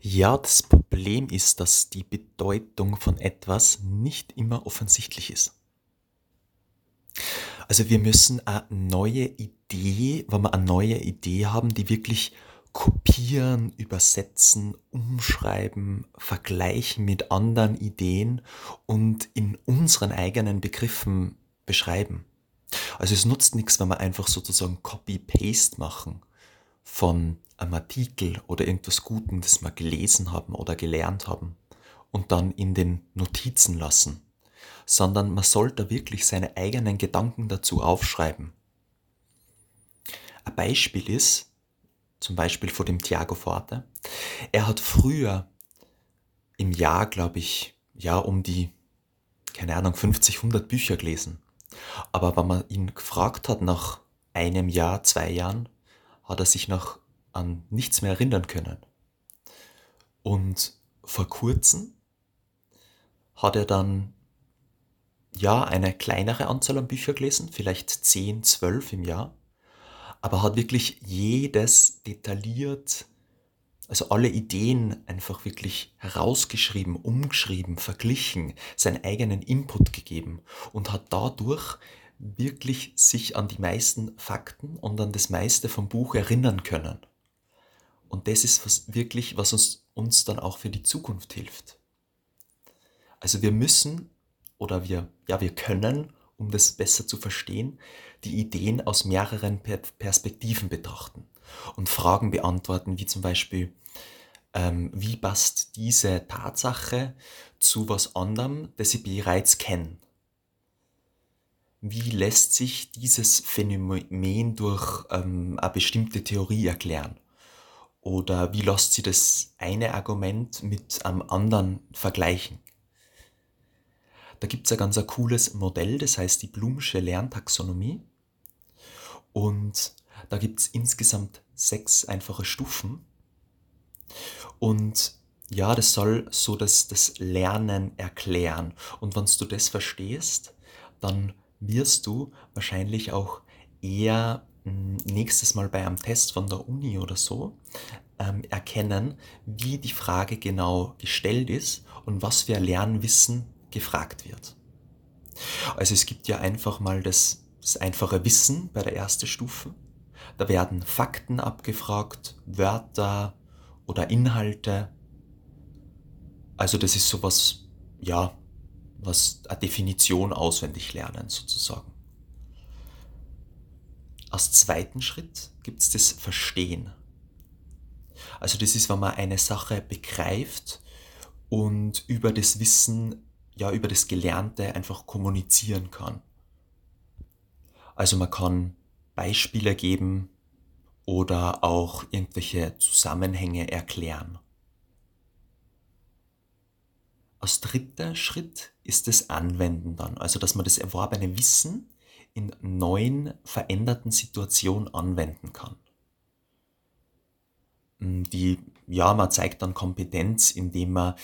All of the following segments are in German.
Ja, das Problem ist, dass die Bedeutung von etwas nicht immer offensichtlich ist. Also wir müssen eine neue Idee, wenn wir eine neue Idee haben, die wirklich kopieren, übersetzen, umschreiben, vergleichen mit anderen Ideen und in unseren eigenen Begriffen beschreiben. Also es nutzt nichts, wenn wir einfach sozusagen Copy-Paste machen von einem Artikel oder irgendwas Gutem, das wir gelesen haben oder gelernt haben und dann in den Notizen lassen, sondern man sollte wirklich seine eigenen Gedanken dazu aufschreiben. Ein Beispiel ist, zum Beispiel von dem Thiago Forte, er hat früher im Jahr, glaube ich, ja um die, 50, 100 Bücher gelesen. Aber wenn man ihn gefragt hat nach einem Jahr, 2 Jahren, hat er sich noch an nichts mehr erinnern können. Und vor kurzem hat er dann eine kleinere Anzahl an Büchern gelesen, vielleicht 10, 12 im Jahr, aber hat wirklich jedes detailliert, also alle Ideen einfach wirklich herausgeschrieben, umgeschrieben, verglichen, seinen eigenen Input gegeben und hat dadurch wirklich sich an die meisten Fakten und an das meiste vom Buch erinnern können. Und das ist wirklich, was uns dann auch für die Zukunft hilft. Also wir müssen wir können, um das besser zu verstehen, die Ideen aus mehreren Perspektiven betrachten und Fragen beantworten, wie zum Beispiel, wie passt diese Tatsache zu was anderem, das ich bereits kenne? Wie lässt sich dieses Phänomen durch eine bestimmte Theorie erklären? Oder wie lässt sich das eine Argument mit einem anderen vergleichen? Da gibt es ein ganz cooles Modell, das heißt die Bloomsche Lerntaxonomie. Und da gibt es insgesamt 6 einfache Stufen. Und ja, das soll so das Lernen erklären. Und wenn du das verstehst, dann wirst du wahrscheinlich auch eher nächstes Mal bei einem Test von der Uni oder so erkennen, wie die Frage genau gestellt ist und was für Lernwissen gefragt wird. Also es gibt ja einfach mal das einfache Wissen bei der ersten Stufe. Da werden Fakten abgefragt, Wörter oder Inhalte. Also das ist sowas, was eine Definition auswendig lernen sozusagen. Als zweiten Schritt gibt es das Verstehen. Also das ist, wenn man eine Sache begreift und über das Wissen, über das Gelernte einfach kommunizieren kann. Also man kann Beispiele geben oder auch irgendwelche Zusammenhänge erklären. Als dritter Schritt ist das Anwenden dann, also dass man das erworbene Wissen in neuen, veränderten Situationen anwenden kann. Man zeigt dann Kompetenz, indem man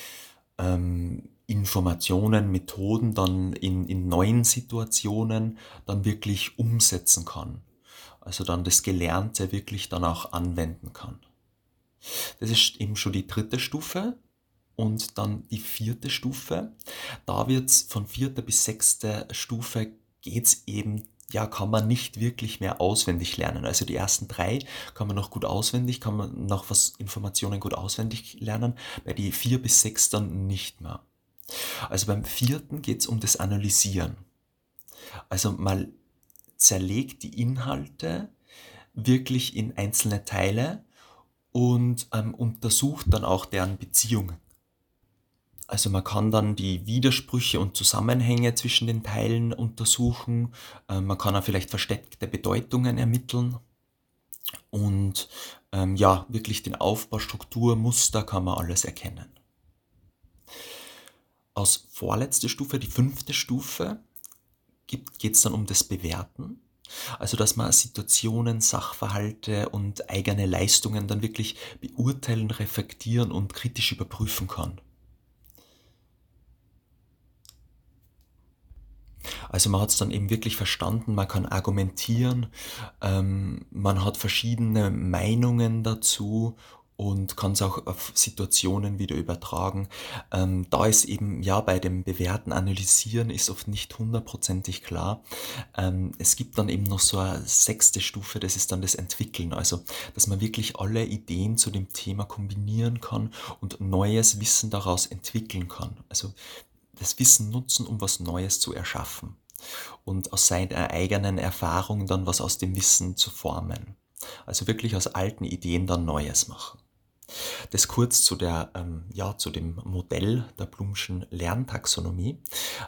Informationen, Methoden dann in neuen Situationen dann wirklich umsetzen kann. Also dann das Gelernte wirklich dann auch anwenden kann. Das ist eben schon die dritte Stufe. Und dann die vierte Stufe. Da wird es von 4. bis 6. Stufe geht's eben, kann man nicht wirklich mehr auswendig lernen. Also die ersten 3 kann man noch was Informationen gut auswendig lernen, bei die 4 bis 6 dann nicht mehr. Also beim 4. geht es um das Analysieren. Also man zerlegt die Inhalte wirklich in einzelne Teile und untersucht dann auch deren Beziehungen. Also man kann dann die Widersprüche und Zusammenhänge zwischen den Teilen untersuchen. Man kann auch vielleicht versteckte Bedeutungen ermitteln. Und wirklich den Aufbau, Struktur, Muster kann man alles erkennen. Als vorletzte Stufe, die 5. Stufe, geht es dann um das Bewerten. Also dass man Situationen, Sachverhalte und eigene Leistungen dann wirklich beurteilen, reflektieren und kritisch überprüfen kann. Also man hat es dann eben wirklich verstanden, man kann argumentieren, man hat verschiedene Meinungen dazu und kann es auch auf Situationen wieder übertragen. Da ist eben ja bei dem bewährten Analysieren ist oft nicht hundertprozentig klar. Es gibt dann eben noch so eine sechste Stufe, das ist dann das Entwickeln. Also, dass man wirklich alle Ideen zu dem Thema kombinieren kann und neues Wissen daraus entwickeln kann. Also das Wissen nutzen, um was Neues zu erschaffen und aus seiner eigenen Erfahrung dann was aus dem Wissen zu formen. Also wirklich aus alten Ideen dann Neues machen. Das kurz zu dem Modell der Bloomschen Lerntaxonomie.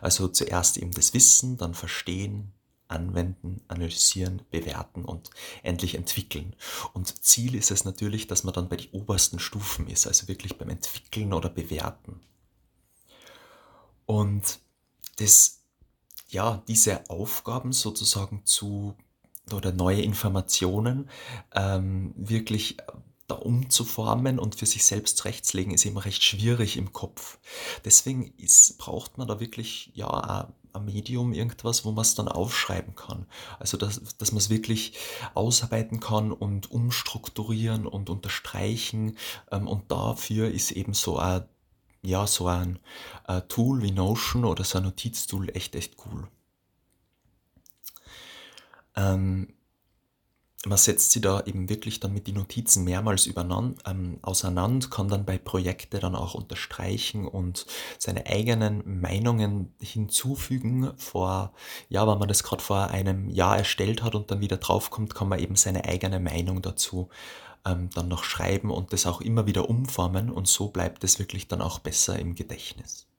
Also zuerst eben das Wissen, dann Verstehen, Anwenden, Analysieren, Bewerten und endlich Entwickeln. Und Ziel ist es natürlich, dass man dann bei den obersten Stufen ist, also wirklich beim Entwickeln oder Bewerten. Und diese Aufgaben sozusagen oder neue Informationen wirklich da umzuformen und für sich selbst rechtslegen, ist eben recht schwierig im Kopf. Deswegen braucht man da wirklich ein Medium, irgendwas, wo man es dann aufschreiben kann. Also dass man es wirklich ausarbeiten kann und umstrukturieren und unterstreichen. Und dafür ist eben so ein Tool wie Notion oder so ein Notiztool echt cool. Man setzt sie da eben wirklich dann mit den Notizen mehrmals auseinander, kann dann bei Projekten dann auch unterstreichen und seine eigenen Meinungen hinzufügen. Wenn man das gerade vor einem Jahr erstellt hat und dann wieder draufkommt, kann man eben seine eigene Meinung dazu dann noch schreiben und das auch immer wieder umformen und so bleibt es wirklich dann auch besser im Gedächtnis.